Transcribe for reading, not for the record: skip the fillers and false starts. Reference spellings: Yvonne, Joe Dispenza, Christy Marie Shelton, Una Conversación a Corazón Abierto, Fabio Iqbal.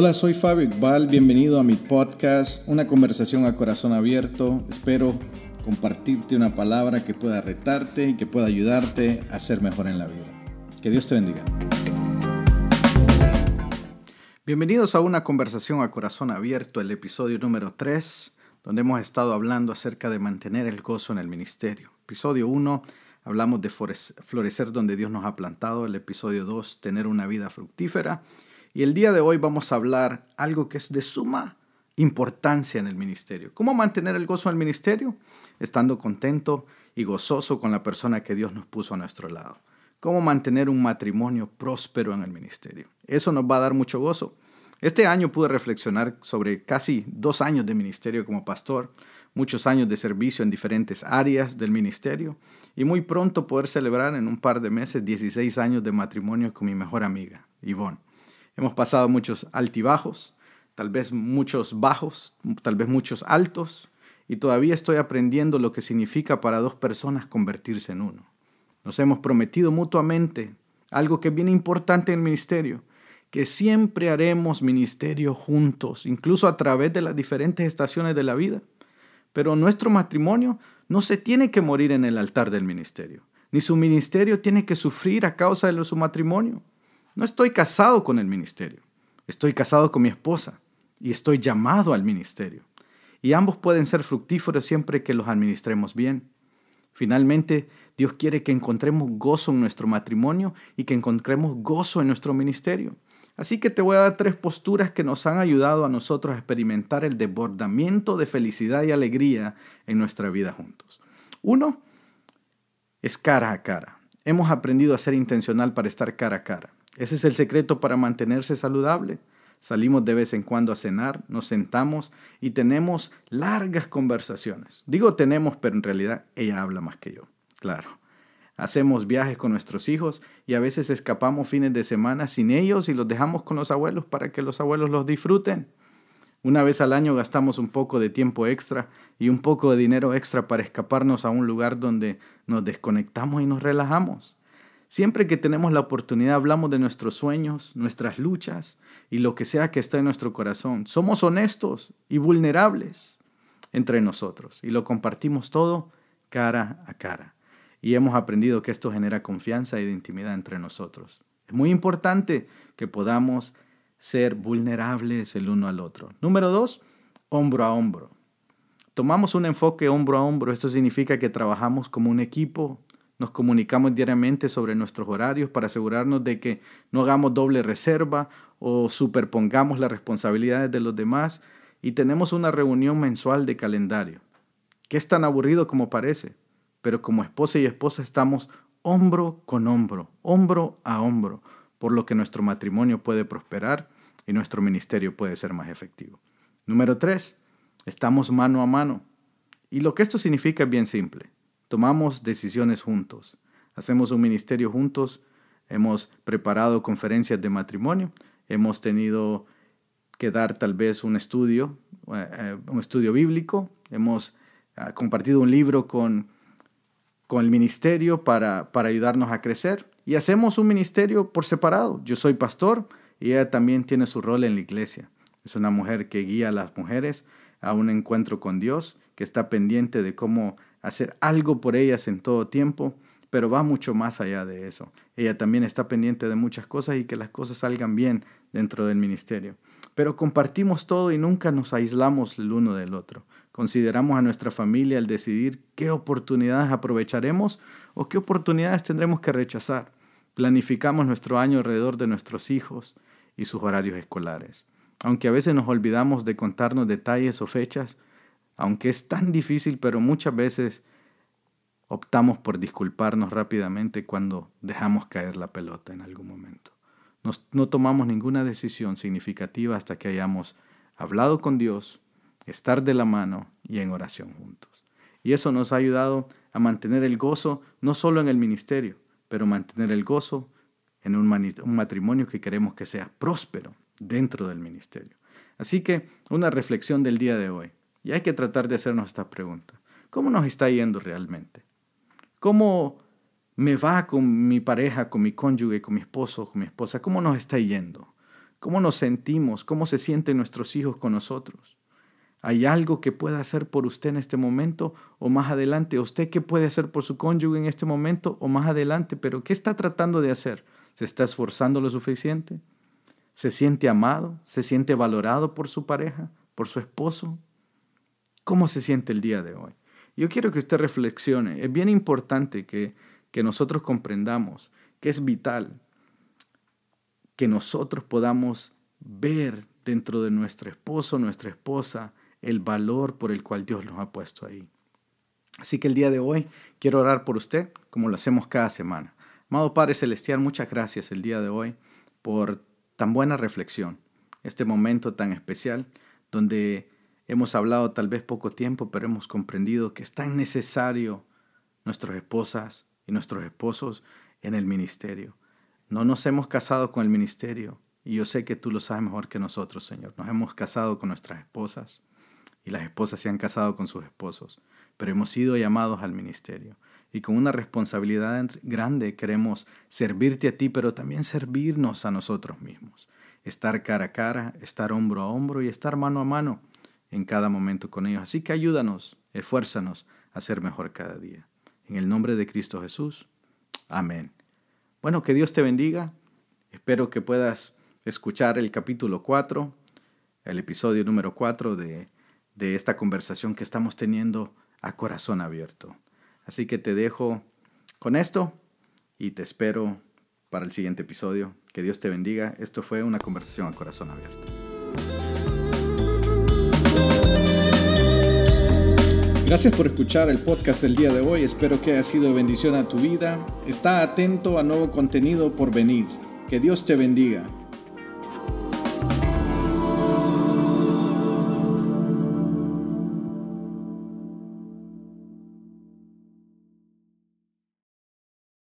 Hola, soy Fabio Iqbal, bienvenido a mi podcast, Una Conversación a Corazón Abierto. Espero compartirte una palabra que pueda retarte y que pueda ayudarte a ser mejor en la vida. Que Dios te bendiga. Bienvenidos a Una Conversación a Corazón Abierto, el episodio número 3, donde hemos estado hablando acerca de mantener el gozo en el ministerio. Episodio 1, hablamos de florecer donde Dios nos ha plantado. El episodio 2, tener una vida fructífera. Y el día de hoy vamos a hablar algo que es de suma importancia en el ministerio. ¿Cómo mantener el gozo en el ministerio? Estando contento y gozoso con la persona que Dios nos puso a nuestro lado. ¿Cómo mantener un matrimonio próspero en el ministerio? Eso nos va a dar mucho gozo. Este año pude reflexionar sobre casi 2 años de ministerio como pastor, muchos años de servicio en diferentes áreas del ministerio y muy pronto poder celebrar en un par de meses 16 años de matrimonio con mi mejor amiga, Yvonne. Hemos pasado muchos altibajos, tal vez muchos bajos, tal vez muchos altos, y todavía estoy aprendiendo lo que significa para 2 personas convertirse en uno. Nos hemos prometido mutuamente algo que es bien importante en el ministerio, que siempre haremos ministerio juntos, incluso a través de las diferentes estaciones de la vida. Pero nuestro matrimonio no se tiene que morir en el altar del ministerio, ni su ministerio tiene que sufrir a causa de su matrimonio. No estoy casado con el ministerio, estoy casado con mi esposa y estoy llamado al ministerio. Y ambos pueden ser fructíferos siempre que los administremos bien. Finalmente, Dios quiere que encontremos gozo en nuestro matrimonio y que encontremos gozo en nuestro ministerio. Así que te voy a dar 3 posturas que nos han ayudado a nosotros a experimentar el desbordamiento de felicidad y alegría en nuestra vida juntos. 1. Es cara a cara. Hemos aprendido a ser intencional para estar cara a cara. Ese es el secreto para mantenerse saludable. Salimos de vez en cuando a cenar, nos sentamos y tenemos largas conversaciones. Digo tenemos, pero en realidad ella habla más que yo, claro. Hacemos viajes con nuestros hijos y a veces escapamos fines de semana sin ellos y los dejamos con los abuelos para que los abuelos los disfruten. Una vez al año gastamos un poco de tiempo extra y un poco de dinero extra para escaparnos a un lugar donde nos desconectamos y nos relajamos. Siempre que tenemos la oportunidad hablamos de nuestros sueños, nuestras luchas y lo que sea que está en nuestro corazón. Somos honestos y vulnerables entre nosotros y lo compartimos todo cara a cara. Y hemos aprendido que esto genera confianza e intimidad entre nosotros. Es muy importante que podamos ser vulnerables el uno al otro. Número 2, hombro a hombro. Tomamos un enfoque hombro a hombro. Esto significa que trabajamos como un equipo. Nos comunicamos diariamente sobre nuestros horarios para asegurarnos de que no hagamos doble reserva o superpongamos las responsabilidades de los demás y tenemos una reunión mensual de calendario, que es tan aburrido como parece, pero como esposa y esposa estamos hombro con hombro, hombro a hombro, por lo que nuestro matrimonio puede prosperar y nuestro ministerio puede ser más efectivo. Número 3, estamos mano a mano y lo que esto significa es bien simple. Tomamos decisiones juntos, hacemos un ministerio juntos, hemos preparado conferencias de matrimonio, hemos tenido que dar tal vez un estudio bíblico, hemos compartido un libro con el ministerio para ayudarnos a crecer y hacemos un ministerio por separado. Yo soy pastor y ella también tiene su rol en la iglesia. Es una mujer que guía a las mujeres a un encuentro con Dios, que está pendiente de cómo hacer algo por ellas en todo tiempo, pero va mucho más allá de eso. Ella también está pendiente de muchas cosas y que las cosas salgan bien dentro del ministerio. Pero compartimos todo y nunca nos aislamos el uno del otro. Consideramos a nuestra familia al decidir qué oportunidades aprovecharemos o qué oportunidades tendremos que rechazar. Planificamos nuestro año alrededor de nuestros hijos y sus horarios escolares. Aunque a veces nos olvidamos de contarnos detalles o fechas, aunque es tan difícil, pero muchas veces optamos por disculparnos rápidamente cuando dejamos caer la pelota en algún momento. No tomamos ninguna decisión significativa hasta que hayamos hablado con Dios, estar de la mano y en oración juntos. Y eso nos ha ayudado a mantener el gozo, no solo en el ministerio, pero mantener el gozo en un matrimonio que queremos que sea próspero dentro del ministerio. Así que una reflexión del día de hoy. Y hay que tratar de hacernos esta pregunta. ¿Cómo nos está yendo realmente? ¿Cómo me va con mi pareja, con mi cónyuge, con mi esposo, con mi esposa? ¿Cómo nos está yendo? ¿Cómo nos sentimos? ¿Cómo se sienten nuestros hijos con nosotros? ¿Hay algo que pueda hacer por usted en este momento o más adelante? ¿Usted qué puede hacer por su cónyuge en este momento o más adelante? ¿Pero qué está tratando de hacer? ¿Se está esforzando lo suficiente? ¿Se siente amado? ¿Se siente valorado por su pareja, por su esposo? ¿Cómo se siente el día de hoy? Yo quiero que usted reflexione. Es bien importante que nosotros comprendamos que es vital que nosotros podamos ver dentro de nuestro esposo, nuestra esposa, el valor por el cual Dios nos ha puesto ahí. Así que el día de hoy quiero orar por usted como lo hacemos cada semana. Amado Padre Celestial, muchas gracias el día de hoy por tan buena reflexión, este momento tan especial donde hemos hablado tal vez poco tiempo, pero hemos comprendido que es tan necesario nuestras esposas y nuestros esposos en el ministerio. No nos hemos casado con el ministerio. Y yo sé que tú lo sabes mejor que nosotros, Señor. Nos hemos casado con nuestras esposas y las esposas se han casado con sus esposos, pero hemos sido llamados al ministerio. Y con una responsabilidad grande queremos servirte a ti, pero también servirnos a nosotros mismos. Estar cara a cara, estar hombro a hombro y estar mano a mano en cada momento con ellos. Así que ayúdanos, esfuérzanos a ser mejor cada día. En el nombre de Cristo Jesús. Amén. Bueno, que Dios te bendiga. Espero que puedas escuchar el capítulo 4, el episodio número 4 de esta conversación que estamos teniendo a corazón abierto. Así que te dejo con esto y te espero para el siguiente episodio. Que Dios te bendiga. Esto fue Una Conversación a Corazón Abierto. Gracias por escuchar el podcast del día de hoy. Espero que haya sido de bendición a tu vida. Está atento a nuevo contenido por venir. Que Dios te bendiga.